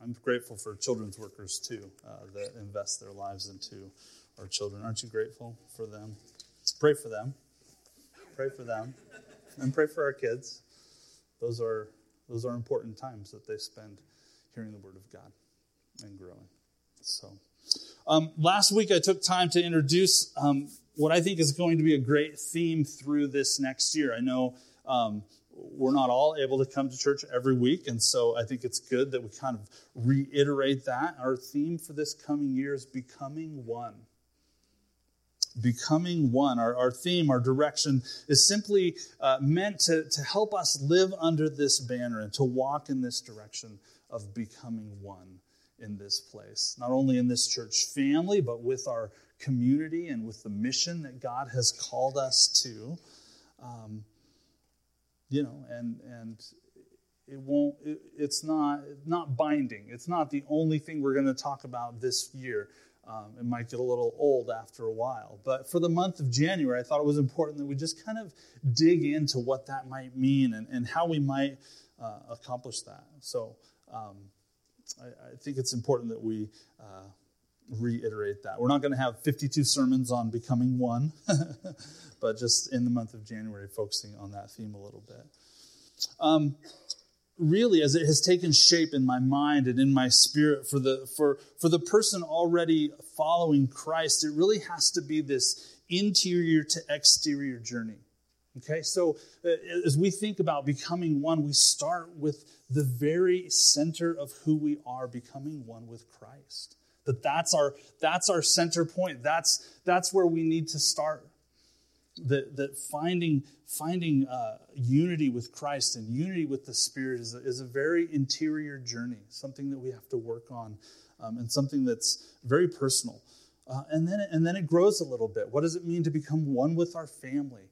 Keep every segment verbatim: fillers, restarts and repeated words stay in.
I'm grateful for children's workers, too, uh, that invest their lives into our children. Aren't you grateful for them? Pray for them. Pray for them. And pray for our kids. Those are those are important times that they spend hearing the word of God and growing. So um, last week I took time to introduce um, what I think is going to be a great theme through this next year. I know um, we're not all able to come to church every week, and so I think it's good that we kind of reiterate that. Our theme for this coming year is becoming one. Becoming one. Our, our theme, our direction is simply uh, meant to, to help us live under this banner and to walk in this direction of becoming one in this place. Not only in this church family, but with our community and with the mission that God has called us to. Um, you know, and and it won't, it, it's not, not binding. It's not the only thing we're going to talk about this year. Um, it might get a little old after a while. But for the month of January, I thought it was important that we just kind of dig into what that might mean and, and how we might uh, accomplish that. So um, I, I think it's important that we uh, reiterate that. We're not going to have fifty-two sermons on becoming one, but just in the month of January, focusing on that theme a little bit. Um Really, as it has taken shape in my mind and in my spirit for the for for the person already following Christ, it really has to be this interior to exterior journey. Okay, so uh, as we think about becoming one, we start with the very center of who we are, becoming one with Christ. That that's our that's our center point. That's that's where we need to start. That that finding finding uh, unity with Christ and unity with the Spirit is a, is a very interior journey, something that we have to work on, um, and something that's very personal. Uh, and then and then it grows a little bit. What does it mean to become one with our family?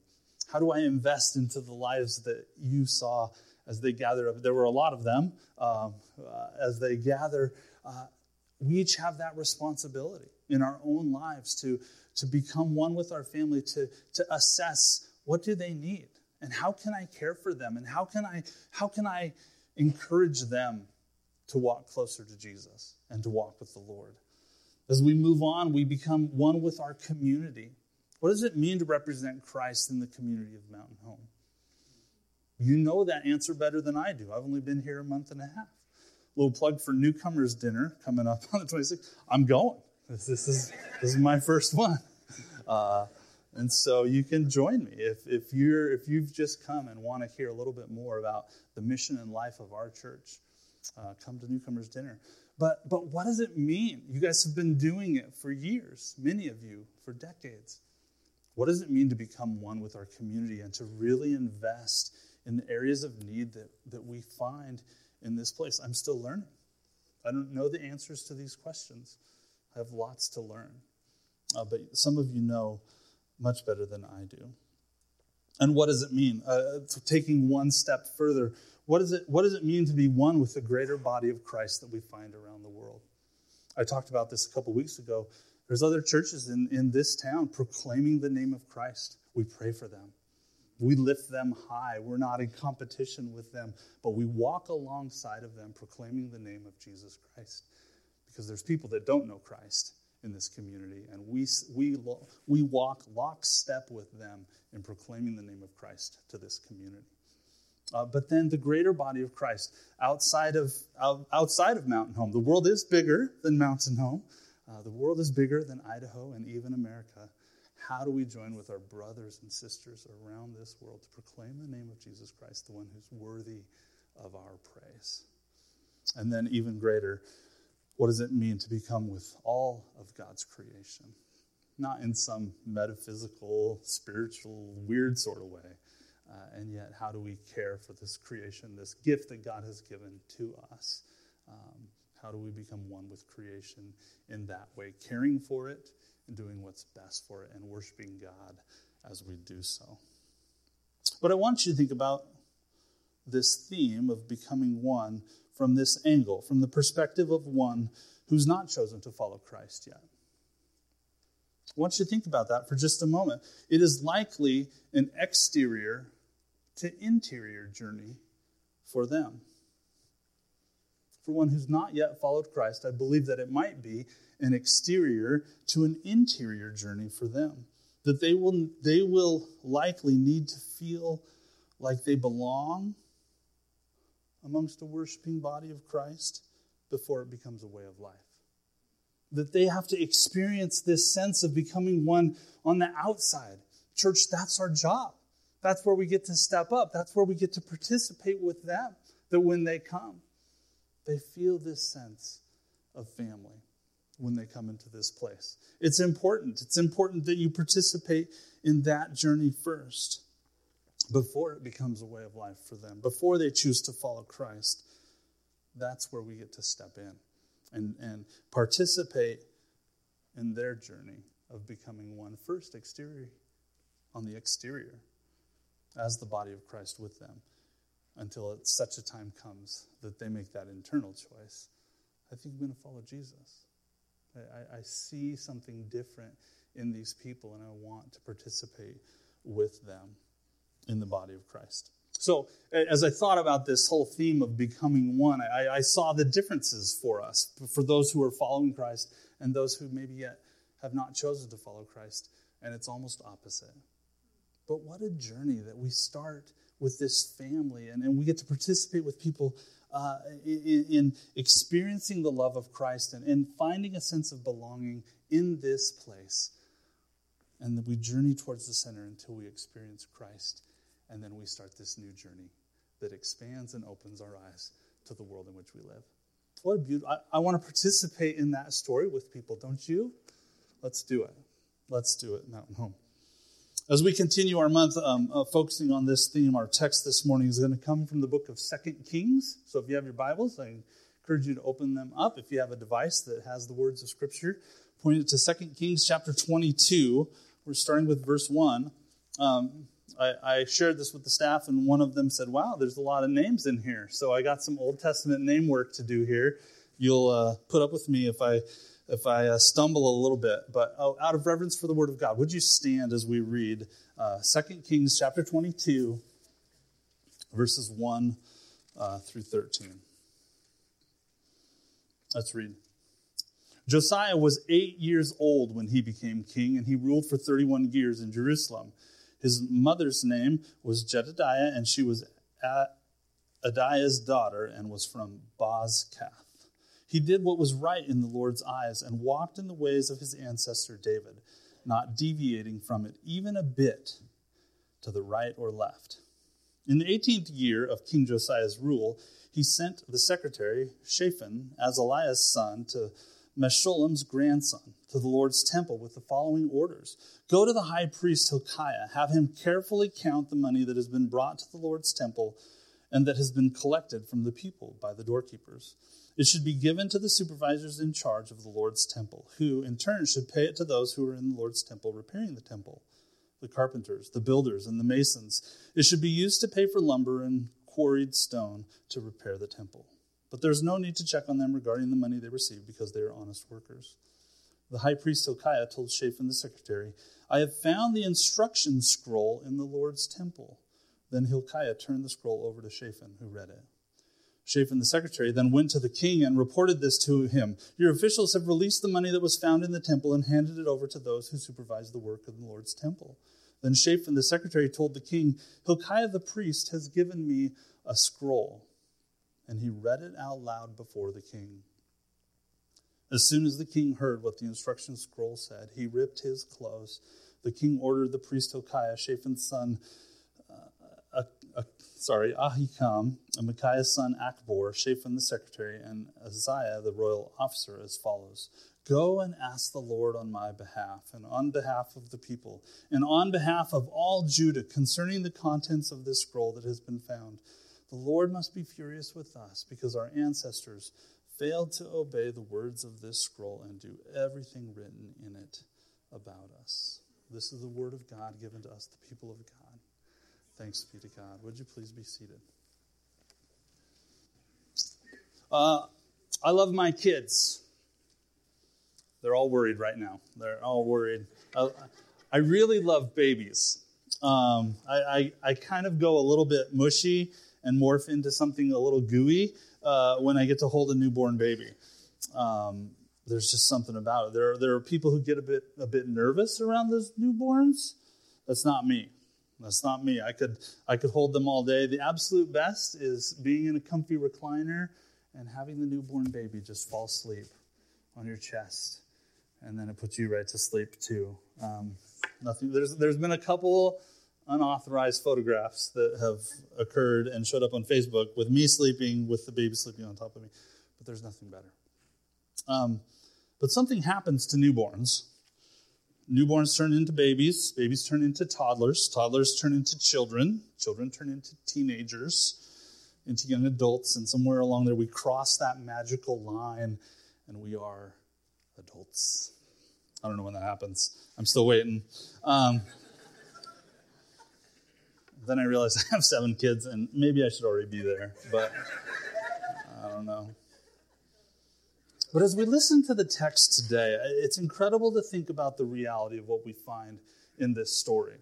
How do I invest into the lives that you saw as they gather up? There were a lot of them um, uh, as they gather. Uh, we each have that responsibility in our own lives to. to become one with our family, to, to assess what do they need and how can I care for them and how can I how can I encourage them to walk closer to Jesus and to walk with the Lord. As we move on, we become one with our community. What does it mean to represent Christ in the community of Mountain Home? You know that answer better than I do. I've only been here a month and a half. Little plug for Newcomer's Dinner coming up on the twenty-sixth. I'm going. This is this is my first one, uh, and so you can join me if if you're if you've just come and want to hear a little bit more about the mission and life of our church. Uh, come to Newcomer's Dinner, but but what does it mean? You guys have been doing it for years, many of you for decades. What does it mean to become one with our community and to really invest in the areas of need that that we find in this place? I'm still learning. I don't know the answers to these questions. I have lots to learn, uh, but some of you know much better than I do. And what does it mean? Uh, taking one step further, what does it what does it mean to be one with the greater body of Christ that we find around the world? I talked about this a couple weeks ago. There's other churches in, in this town proclaiming the name of Christ. We pray for them. We lift them high. We're not in competition with them, but we walk alongside of them proclaiming the name of Jesus Christ. Because there's people that don't know Christ in this community, and we we we walk lockstep with them in proclaiming the name of Christ to this community. Uh, but then the greater body of Christ outside of outside of Mountain Home, the world is bigger than Mountain Home. Uh, the world is bigger than Idaho and even America. How do we join with our brothers and sisters around this world to proclaim the name of Jesus Christ, the one who's worthy of our praise? And then even greater. What does it mean to become with all of God's creation? Not in some metaphysical, spiritual, weird sort of way. Uh, and yet, how do we care for this creation, this gift that God has given to us? Um, how do we become one with creation in that way? Caring for it and doing what's best for it and worshiping God as we do so. But I want you to think about this theme of becoming one from this angle, from the perspective of one who's not chosen to follow Christ yet. I want you to think about that for just a moment. It is likely an exterior to interior journey for them. for one who's not yet followed Christ, I believe that it might be an exterior to an interior journey for them, that they will they will likely need to feel like they belong amongst the worshiping body of Christ before it becomes a way of life. That they have to experience this sense of becoming one on the outside. Church, that's our job. That's where we get to step up. That's where we get to participate with them. That when they come, they feel this sense of family when they come into this place. It's important. It's important that you participate in that journey first before it becomes a way of life for them, before they choose to follow Christ. That's where we get to step in and, and participate in their journey of becoming one first exterior, on the exterior, as the body of Christ with them, until it, such a time comes that they make that internal choice. I think I'm going to follow Jesus. I, I see something different in these people, and I want to participate with them in the body of Christ. So as I thought about this whole theme of becoming one, I, I saw the differences for us, for those who are following Christ and those who maybe yet have not chosen to follow Christ, and it's almost opposite. But what a journey that we start with this family, and, and we get to participate with people uh, in, in experiencing the love of Christ and, and finding a sense of belonging in this place. And that we journey towards the center until we experience Christ. And then we start this new journey that expands and opens our eyes to the world in which we live. What a beautiful, I, I want to participate in that story with people, don't you? Let's do it. Let's do it, Mountain Home. As we continue our month um, uh, focusing on this theme, our text this morning is going to come from the book of Second Kings. So if you have your Bibles, I encourage you to open them up. If you have a device that has the words of Scripture, point it to Second Kings chapter twenty-two. We're starting with verse one. Um, I, I shared this with the staff, and one of them said, wow, there's a lot of names in here. So I got some Old Testament name work to do here. You'll uh, put up with me if I... If I uh, stumble a little bit, but oh, out of reverence for the Word of God, would you stand as we read uh, Second Kings chapter twenty-two, verses one uh, through thirteen. Let's read. Josiah was eight years old when he became king, and he ruled for thirty-one years in Jerusalem. His mother's name was Jedidiah, and she was Adiah's daughter and was from Bozkath. He did what was right in the Lord's eyes and walked in the ways of his ancestor David, not deviating from it even a bit to the right or left. In the eighteenth year of King Josiah's rule, he sent the secretary, Shaphan, Azaliah's son, to Meshulam's grandson, to the Lord's temple with the following orders. Go to the high priest Hilkiah, have him carefully count the money that has been brought to the Lord's temple and that has been collected from the people by the doorkeepers. It should be given to the supervisors in charge of the Lord's temple, who in turn should pay it to those who are in the Lord's temple repairing the temple, the carpenters, the builders, and the masons. It should be used to pay for lumber and quarried stone to repair the temple. But there's no need to check on them regarding the money they receive because they are honest workers. The high priest Hilkiah told Shaphan the secretary, I have found the instruction scroll in the Lord's temple. Then Hilkiah turned the scroll over to Shaphan, who read it. Shaphan the secretary then went to the king and reported this to him. Your officials have released the money that was found in the temple and handed it over to those who supervise the work of the Lord's temple. Then Shaphan the secretary told the king, Hilkiah the priest has given me a scroll. And he read it out loud before the king. As soon as the king heard what the instruction scroll said, he ripped his clothes. The king ordered the priest Hilkiah, Shaphan's son, uh, a, a Sorry, Ahikam, and Micaiah's son Akbor, Shaphan the secretary, and Azaliah the royal officer as follows. Go and ask the Lord on my behalf and on behalf of the people and on behalf of all Judah concerning the contents of this scroll that has been found. The Lord must be furious with us because our ancestors failed to obey the words of this scroll and do everything written in it about us. This is the word of God given to us, the people of God. Thanks be to God. Would you please be seated? Uh, I love my kids. They're all worried right now. They're all worried. I, I really love babies. Um, I, I, I kind of go a little bit mushy and morph into something a little gooey uh, when I get to hold a newborn baby. Um, there's just something about it. There are, there are people who get a bit a bit nervous around those newborns. That's not me. That's not me. I could I could hold them all day. The absolute best is being in a comfy recliner and having the newborn baby just fall asleep on your chest, and then it puts you right to sleep too. Um, nothing. There's there's been a couple unauthorized photographs that have occurred and showed up on Facebook with me sleeping with the baby sleeping on top of me, but there's nothing better. Um, but something happens to newborns. Newborns turn into babies. Babies turn into toddlers. Toddlers turn into children. Children turn into teenagers, into young adults, and somewhere along there we cross that magical line and we are adults. I don't know when that happens. I'm still waiting. Um, then I realized I have seven kids and maybe I should already be there, but I don't know. But as we listen to the text today, it's incredible to think about the reality of what we find in this story.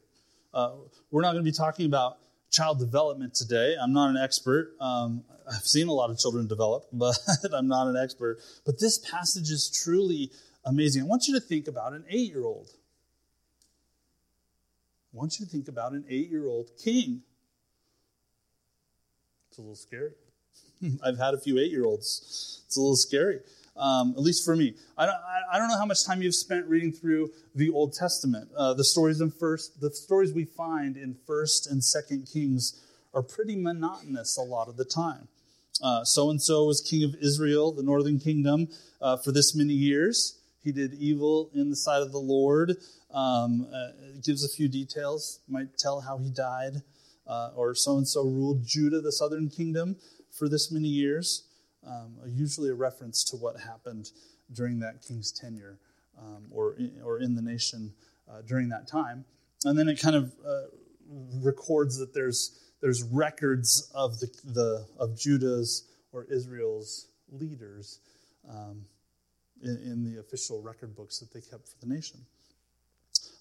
Uh, we're not going to be talking about child development today. I'm not an expert. Um, I've seen a lot of children develop, but I'm not an expert. But this passage is truly amazing. I want you to think about an eight-year-old. I want you to think about an eight-year-old king. It's a little scary. I've had a few eight-year-olds. It's a little scary, um, at least for me. I don't, I don't know how much time you've spent reading through the Old Testament. Uh, the stories in First, the stories we find in First and Second Kings are pretty monotonous a lot of the time. Uh, so-and-so was king of Israel, the northern kingdom, uh, for this many years. He did evil in the sight of the Lord. Um, uh, it gives a few details. Might tell how he died. Uh, or so-and-so ruled Judah, the southern kingdom, for this many years. Um, usually a reference to what happened during that king's tenure um, or, in, or in the nation uh, during that time. And then it kind of uh, records that there's there's records of the, the of Judah's or Israel's leaders um, in, in the official record books that they kept for the nation.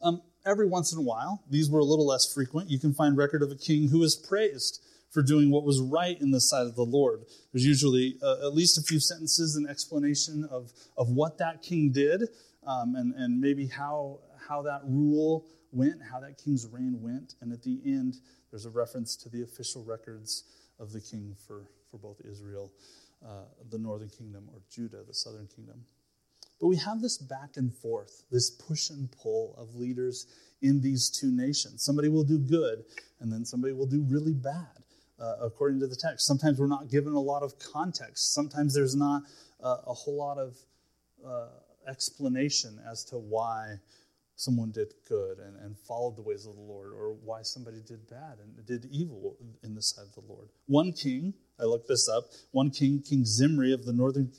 Um, every once in a while, these were a little less frequent, you can find record of a king who is praised for doing what was right in the sight of the Lord. There's usually uh, at least a few sentences and explanation of, of what that king did um, and, and maybe how how that rule went, how that king's reign went. And at the end, there's a reference to the official records of the king for, for both Israel, uh, the northern kingdom, or Judah, the southern kingdom. But we have this back and forth, this push and pull of leaders in these two nations. Somebody will do good, and then somebody will do really bad. Uh, according to the text. Sometimes we're not given a lot of context. Sometimes there's not uh, a whole lot of uh, explanation as to why someone did good and, and followed the ways of the Lord, or why somebody did bad and did evil in the sight of the Lord. One king, I looked this up, one king, King Zimri of the northern,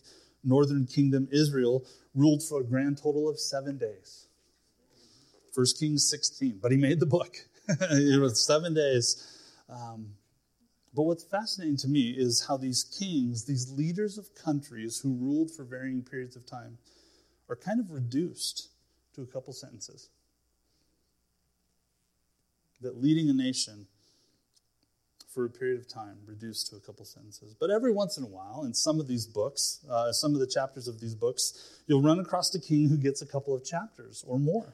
northern kingdom Israel, ruled for a grand total of seven days. First Kings sixteen, but he made the book. It was seven days. Um But what's fascinating to me is how these kings, these leaders of countries who ruled for varying periods of time, are kind of reduced to a couple sentences. That leading a nation for a period of time, reduced to a couple sentences. But every once in a while, in some of these books, uh, some of the chapters of these books, you'll run across a king who gets a couple of chapters or more.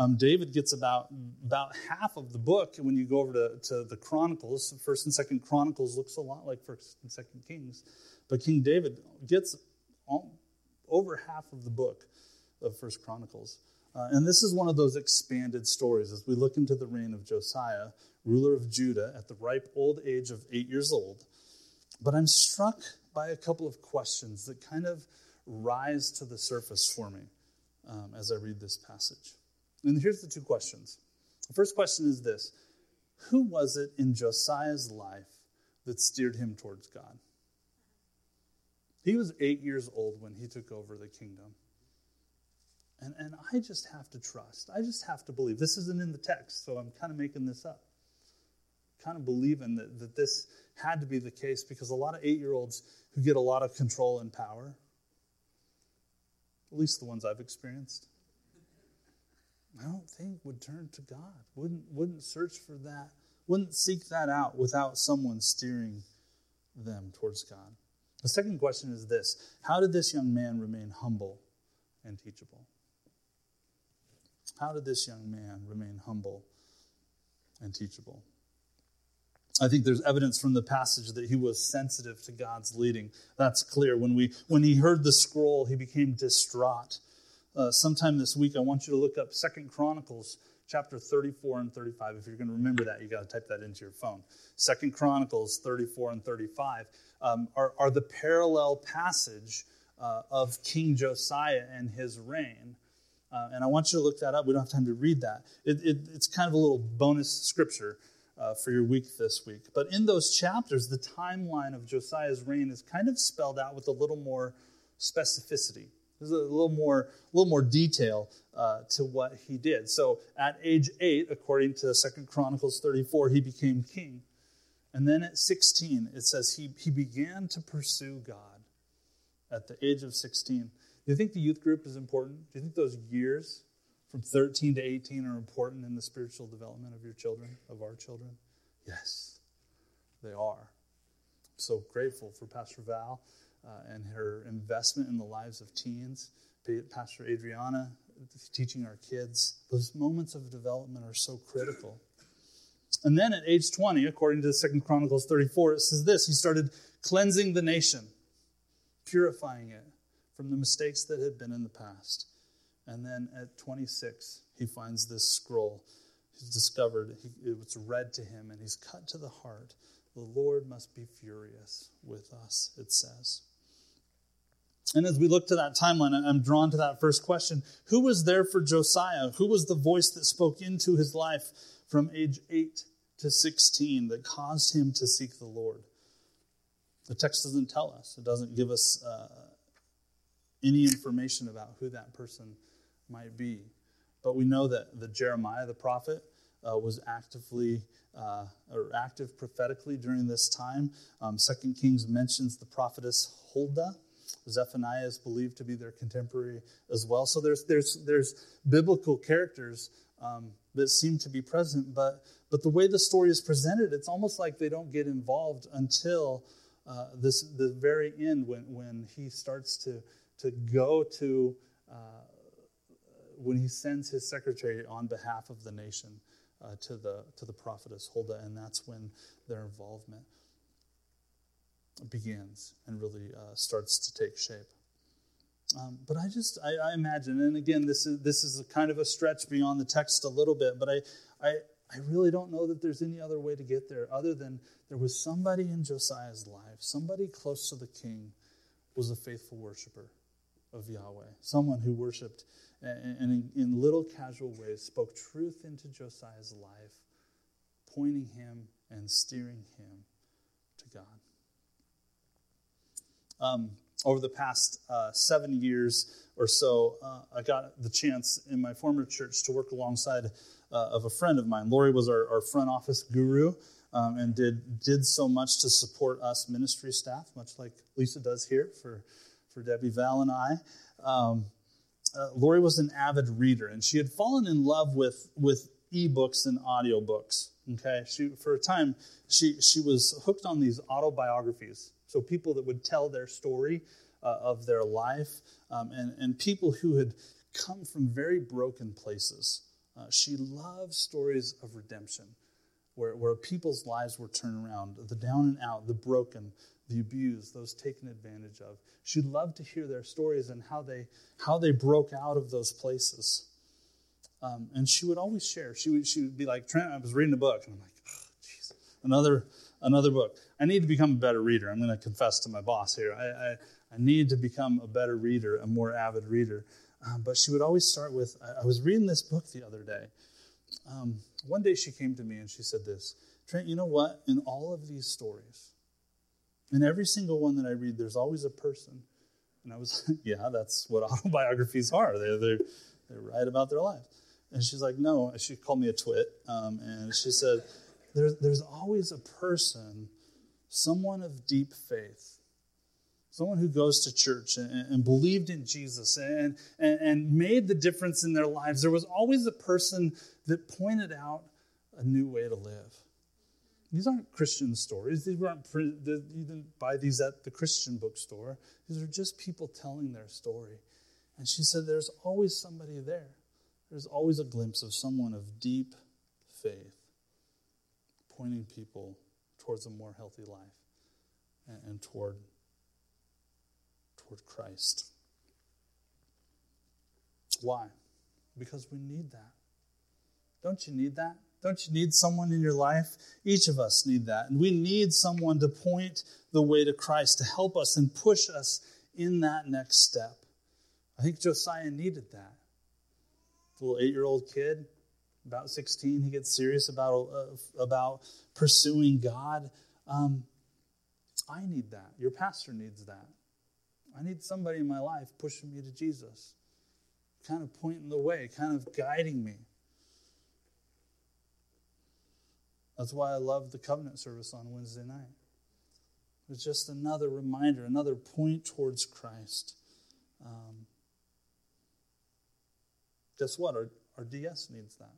Um, David gets about about half of the book. When you go over to, to the Chronicles, First and Second Chronicles looks a lot like First and Second Kings, but King David gets all, over half of the book of First Chronicles. Uh, and this is one of those expanded stories as we look into the reign of Josiah, ruler of Judah, at the ripe old age of eight years old. But I'm struck by a couple of questions that kind of rise to the surface for me um, as I read this passage. And here's the two questions. The first question is this. Who was it in Josiah's life that steered him towards God? He was eight years old when he took over the kingdom. And, and I just have to trust. I just have to believe. This isn't in the text, so I'm kind of making this up. Kind of believing that, that this had to be the case, because a lot of eight-year-olds who get a lot of control and power, at least the ones I've experienced, I don't think would turn to God, wouldn't wouldn't search for that, wouldn't seek that out without someone steering them towards God. The second question is this: how did this young man remain humble and teachable? How did this young man remain humble and teachable? I think there's evidence from the passage that he was sensitive to God's leading. That's clear. When we when he heard the scroll, he became distraught. Uh, sometime this week, I want you to look up Second Chronicles chapter thirty-four and thirty-five. If you're going to remember that, you got to type that into your phone. Second Chronicles thirty-four and thirty-five um, are, are the parallel passage uh, of King Josiah and his reign. Uh, and I want you to look that up. We don't have time to read that. It, it, it's kind of a little bonus scripture Uh, for your week this week. But in those chapters, the timeline of Josiah's reign is kind of spelled out with a little more specificity. There's a little more, little more detail uh, to what he did. So at age eight, according to Second Chronicles thirty-four, he became king. And then at sixteen, it says he, he began to pursue God at the age of sixteen. Do you think the youth group is important? Do you think those years from thirteen to eighteen are important in the spiritual development of your children, of our children? Yes, they are. I'm so grateful for Pastor Val uh, and her investment in the lives of teens. Pastor Adriana teaching our kids. Those moments of development are so critical. And then at age twenty, according to Second Chronicles thirty-four, it says this: he started cleansing the nation, purifying it from the mistakes that had been in the past. And then at twenty-six, he finds this scroll. He's discovered, he, it's read to him, and he's cut to the heart. The Lord must be furious with us, it says. And as we look to that timeline, I'm drawn to that first question. Who was there for Josiah? Who was the voice that spoke into his life from age eight to sixteen that caused him to seek the Lord? The text doesn't tell us. It doesn't give us uh, any information about who that person was. Might be. But we know that the Jeremiah, the prophet, uh, was actively uh, or active prophetically during this time. Um, Second Kings mentions the prophetess Huldah. Zephaniah is believed to be their contemporary as well. So there's there's there's biblical characters um, that seem to be present, but but the way the story is presented, it's almost like they don't get involved until uh, this the very end when when he starts to to go to. Uh, when he sends his secretary on behalf of the nation uh, to the to the prophetess Huldah, and that's when their involvement begins and really uh, starts to take shape. Um, but I just, I, I imagine, and again, this is this is a kind of a stretch beyond the text a little bit, but I, I, I really don't know that there's any other way to get there other than there was somebody in Josiah's life, somebody close to the king was a faithful worshiper of Yahweh, someone who worshipped and in little casual ways spoke truth into Josiah's life, pointing him and steering him to God. Um, over the past uh, seven years or so, uh, I got the chance in my former church to work alongside uh, of a friend of mine. Lori was our, our front office guru um, and did did so much to support us ministry staff, much like Lisa does here for, for Debbie, Val, and I. Um, Uh, Lori was an avid reader, and she had fallen in love with, with e-books and audiobooks. Okay, she for a time she she was hooked on these autobiographies. So people that would tell their story uh, of their life, um, and and people who had come from very broken places. Uh, she loved stories of redemption, where where people's lives were turned around, the down and out, the broken, the abused, those taken advantage of. She'd love to hear their stories and how they how they broke out of those places. Um, and she would always share. She would she would be like, Trent, I was reading a book. And I'm like, oh, geez, another, another book. I need to become a better reader. I'm going to confess to my boss here. I, I, I need to become a better reader, a more avid reader. Um, but she would always start with, I, I was reading this book the other day. Um, one day she came to me and she said this, Trent, you know what? In all of these stories, in every single one that I read, there's always a person. And I was like, yeah, that's what autobiographies are. They they they write about their lives. And she's like, no. She called me a twit. Um, and she said, there, there's always a person, someone of deep faith, someone who goes to church and, and believed in Jesus and, and, and made the difference in their lives. There was always a person that pointed out a new way to live. These aren't Christian stories. These weren't you didn't buy these at the Christian bookstore. These are just people telling their story. And she said, there's always somebody there. There's always a glimpse of someone of deep faith, pointing people towards a more healthy life and, and toward, toward Christ. Why? Because we need that. Don't you need that? Don't you need someone in your life? Each of us need that. And we need someone to point the way to Christ, to help us and push us in that next step. I think Josiah needed that. The little eight-year-old kid, about sixteen, he gets serious about, uh, about pursuing God. Um, I need that. Your pastor needs that. I need somebody in my life pushing me to Jesus, kind of pointing the way, kind of guiding me. That's why I love the covenant service on Wednesday night. It's just another reminder, another point towards Christ. Um, guess what? Our, our D S needs that.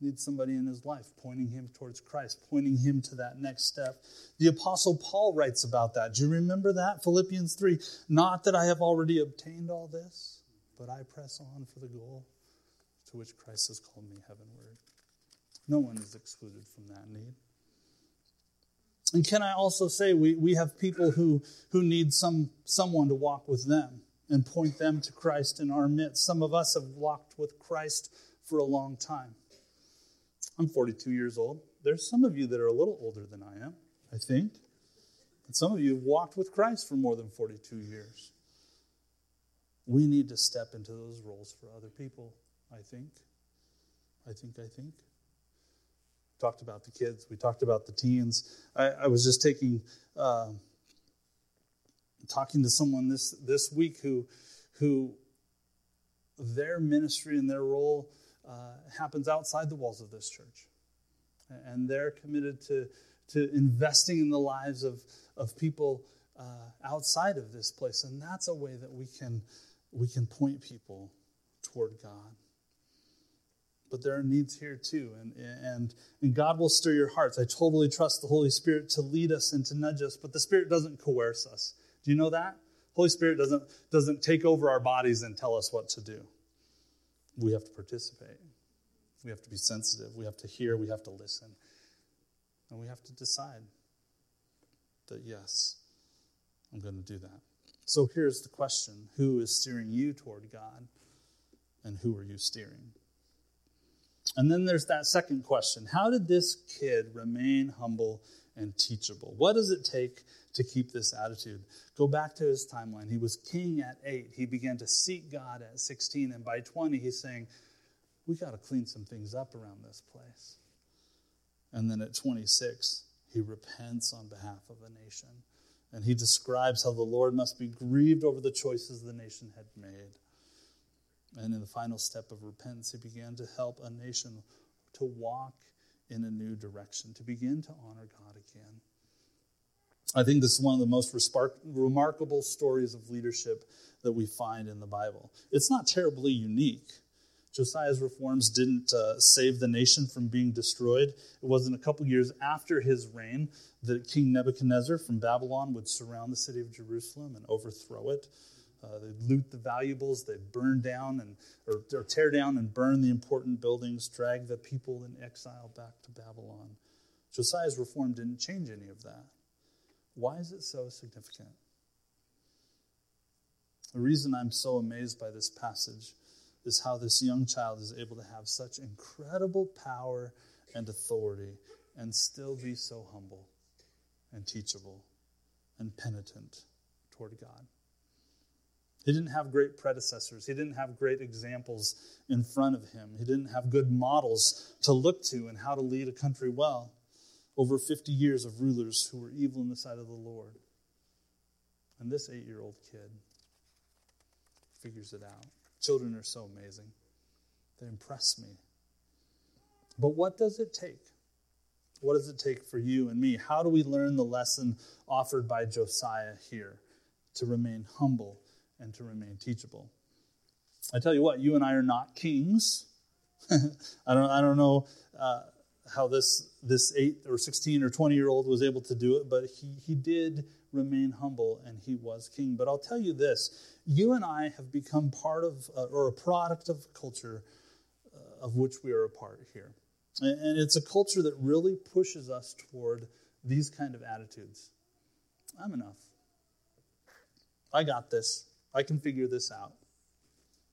Needs somebody in his life pointing him towards Christ, pointing him to that next step. The Apostle Paul writes about that. Do you remember that? Philippians three, not that I have already obtained all this, but I press on for the goal to which Christ has called me heavenward. No one is excluded from that need. And can I also say we, we have people who, who need some someone to walk with them and point them to Christ in our midst. Some of us have walked with Christ for a long time. I'm forty-two years old. There's some of you that are a little older than I am, I think. And some of you have walked with Christ for more than forty-two years. We need to step into those roles for other people, I think. I think, I think. Talked about the kids. We talked about the teens. I, I was just taking, uh, talking to someone this this week who, who, their ministry and their role uh, happens outside the walls of this church, and they're committed to to investing in the lives of of people uh, outside of this place, and that's a way that we can we can point people toward God. But there are needs here too, and, and and God will stir your hearts. I totally trust the Holy Spirit to lead us and to nudge us, but the Spirit doesn't coerce us. Do you know that? Holy Spirit doesn't, doesn't take over our bodies and tell us what to do. We have to participate. We have to be sensitive. We have to hear. We have to listen. And we have to decide that, yes, I'm going to do that. So here's the question. Who is steering you toward God, and who are you steering? And then there's that second question. How did this kid remain humble and teachable? What does it take to keep this attitude? Go back to his timeline. He was king at eight. He began to seek God at sixteen. And by twenty, he's saying, we got to clean some things up around this place. And then at twenty-six, he repents on behalf of the nation. And he describes how the Lord must be grieved over the choices the nation had made. And in the final step of repentance, he began to help a nation to walk in a new direction, to begin to honor God again. I think this is one of the most respar- remarkable stories of leadership that we find in the Bible. It's not terribly unique. Josiah's reforms didn't uh, save the nation from being destroyed. It wasn't a couple years after his reign that King Nebuchadnezzar from Babylon would surround the city of Jerusalem and overthrow it. Uh, they'd loot the valuables, they'd burn down and or, or tear down and burn the important buildings, drag the people in exile back to Babylon. Josiah's reform didn't change any of that. Why is it so significant? The reason I'm so amazed by this passage is how this young child is able to have such incredible power and authority and still be so humble and teachable and penitent toward God. He didn't have great predecessors. He didn't have great examples in front of him. He didn't have good models to look to and how to lead a country well. Over fifty years of rulers who were evil in the sight of the Lord. And this eight-year-old kid figures it out. Children are so amazing. They impress me. But what does it take? What does it take for you and me? How do we learn the lesson offered by Josiah here to remain humble and to remain teachable? I tell you what, you and I are not kings. I don't I don't know uh, how this this eight or sixteen or twenty year old was able to do it, but he he did remain humble and he was king. But I'll tell you this, you and I have become part of uh, or a product of a culture uh, of which we are a part here. And, and it's a culture that really pushes us toward these kind of attitudes. I'm enough. I got this. I can figure this out.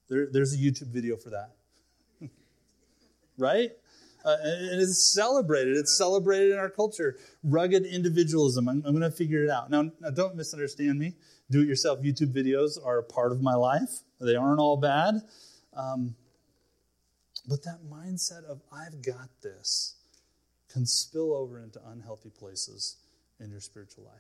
There, there's a YouTube video for that. Right? Uh, and it's celebrated. It's celebrated in our culture. Rugged individualism. I'm, I'm going to figure it out. Now, now, don't misunderstand me. Do-it-yourself YouTube videos are a part of my life. They aren't all bad. Um, but that mindset of, I've got this, can spill over into unhealthy places in your spiritual life.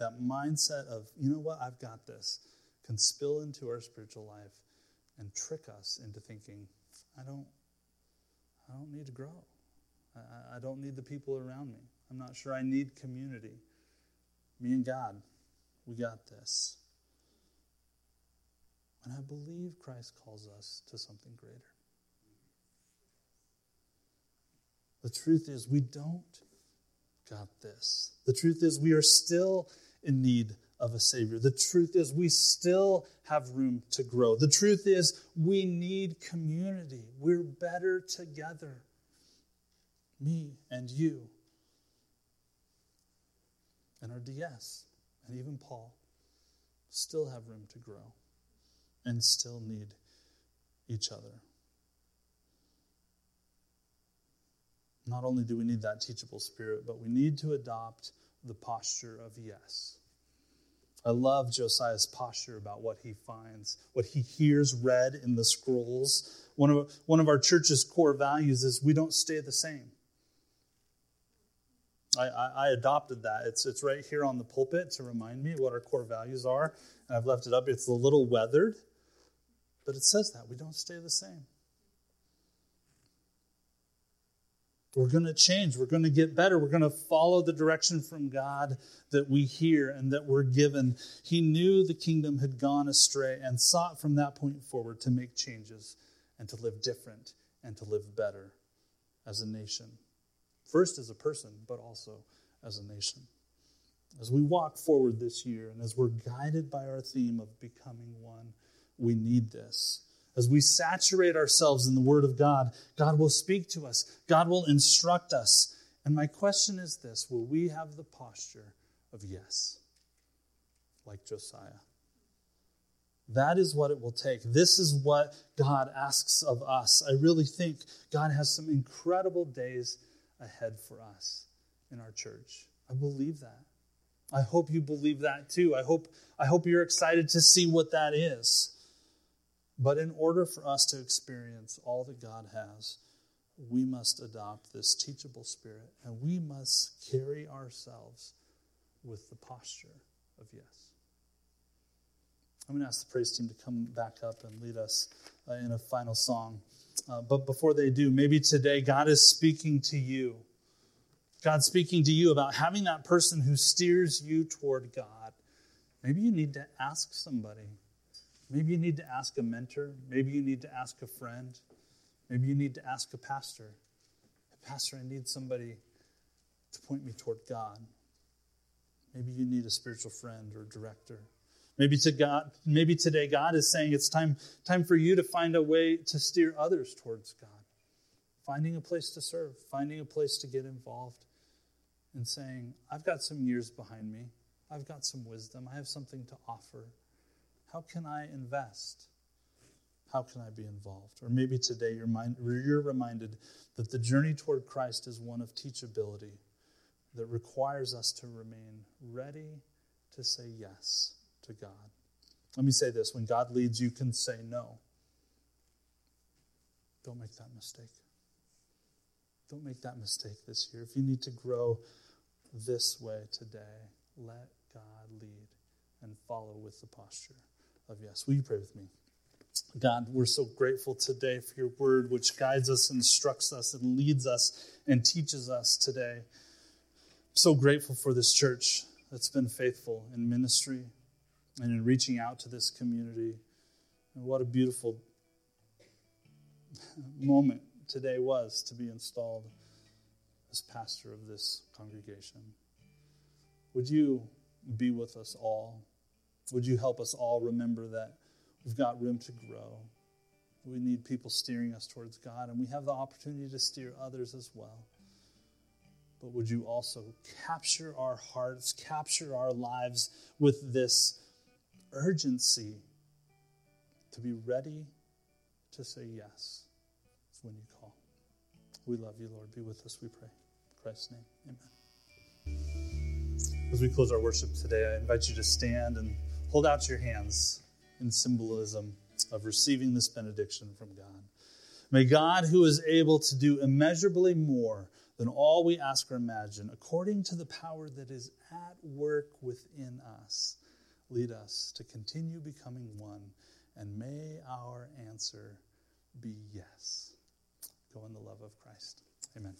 That mindset of, you know what, I've got this, can spill into our spiritual life and trick us into thinking, I don't, I don't need to grow. I, I don't need the people around me. I'm not sure I need community. Me and God, we got this. And I believe Christ calls us to something greater. The truth is, we don't got this. The truth is, we are still in need of a Savior. The truth is, we still have room to grow. The truth is, we need community. We're better together. Me and you. And our D S, and even Paul, still have room to grow and still need each other. Not only do we need that teachable spirit, but we need to adopt the posture of yes. I love Josiah's posture about what he finds, what he hears read in the scrolls. One of, one of our church's core values is we don't stay the same. I, I, I adopted that. It's, it's right here on the pulpit to remind me what our core values are. And I've left it up. It's a little weathered, but it says that we don't stay the same. We're going to change. We're going to get better. We're going to follow the direction from God that we hear and that we're given. He knew the kingdom had gone astray and sought from that point forward to make changes and to live different and to live better as a nation. First as a person, but also as a nation. As we walk forward this year and as we're guided by our theme of becoming one, we need this. As we saturate ourselves in the Word of God, God will speak to us. God will instruct us. And my question is this, will we have the posture of yes, like Josiah? That is what it will take. This is what God asks of us. I really think God has some incredible days ahead for us in our church. I believe that. I hope you believe that too. I hope, I hope you're excited to see what that is. But in order for us to experience all that God has, we must adopt this teachable spirit, and we must carry ourselves with the posture of yes. I'm going to ask the praise team to come back up and lead us uh, in a final song. Uh, but before they do, maybe today God is speaking to you. God's speaking to you about having that person who steers you toward God. Maybe you need to ask somebody. Maybe you need to ask a mentor. Maybe you need to ask a friend. Maybe you need to ask a pastor. Hey, pastor, I need somebody to point me toward God. Maybe you need a spiritual friend or director. Maybe to God, maybe today God is saying it's time, time for you to find a way to steer others towards God. Finding a place to serve, finding a place to get involved, and saying, I've got some years behind me. I've got some wisdom. I have something to offer. How can I invest? How can I be involved? Or maybe today you're, mind, you're reminded that the journey toward Christ is one of teachability that requires us to remain ready to say yes to God. Let me say this. When God leads, you can say no. Don't make that mistake. Don't make that mistake this year. If you need to grow this way today, let God lead and follow with the posture of yes. Will you pray with me? God, we're so grateful today for your word, which guides us, instructs us, and leads us, and teaches us today. I'm so grateful for this church that's been faithful in ministry and in reaching out to this community. And what a beautiful moment today was to be installed as pastor of this congregation. Would you be with us all? Would you help us all remember that we've got room to grow? We need people steering us towards God, and we have the opportunity to steer others as well. But would you also capture our hearts, capture our lives with this urgency to be ready to say yes when you call. We love you, Lord. Be with us, we pray. In Christ's name, amen. As we close our worship today, I invite you to stand and hold out your hands in symbolism of receiving this benediction from God. May God, who is able to do immeasurably more than all we ask or imagine, according to the power that is at work within us, lead us to continue becoming one, and may our answer be yes. Go in the love of Christ. Amen.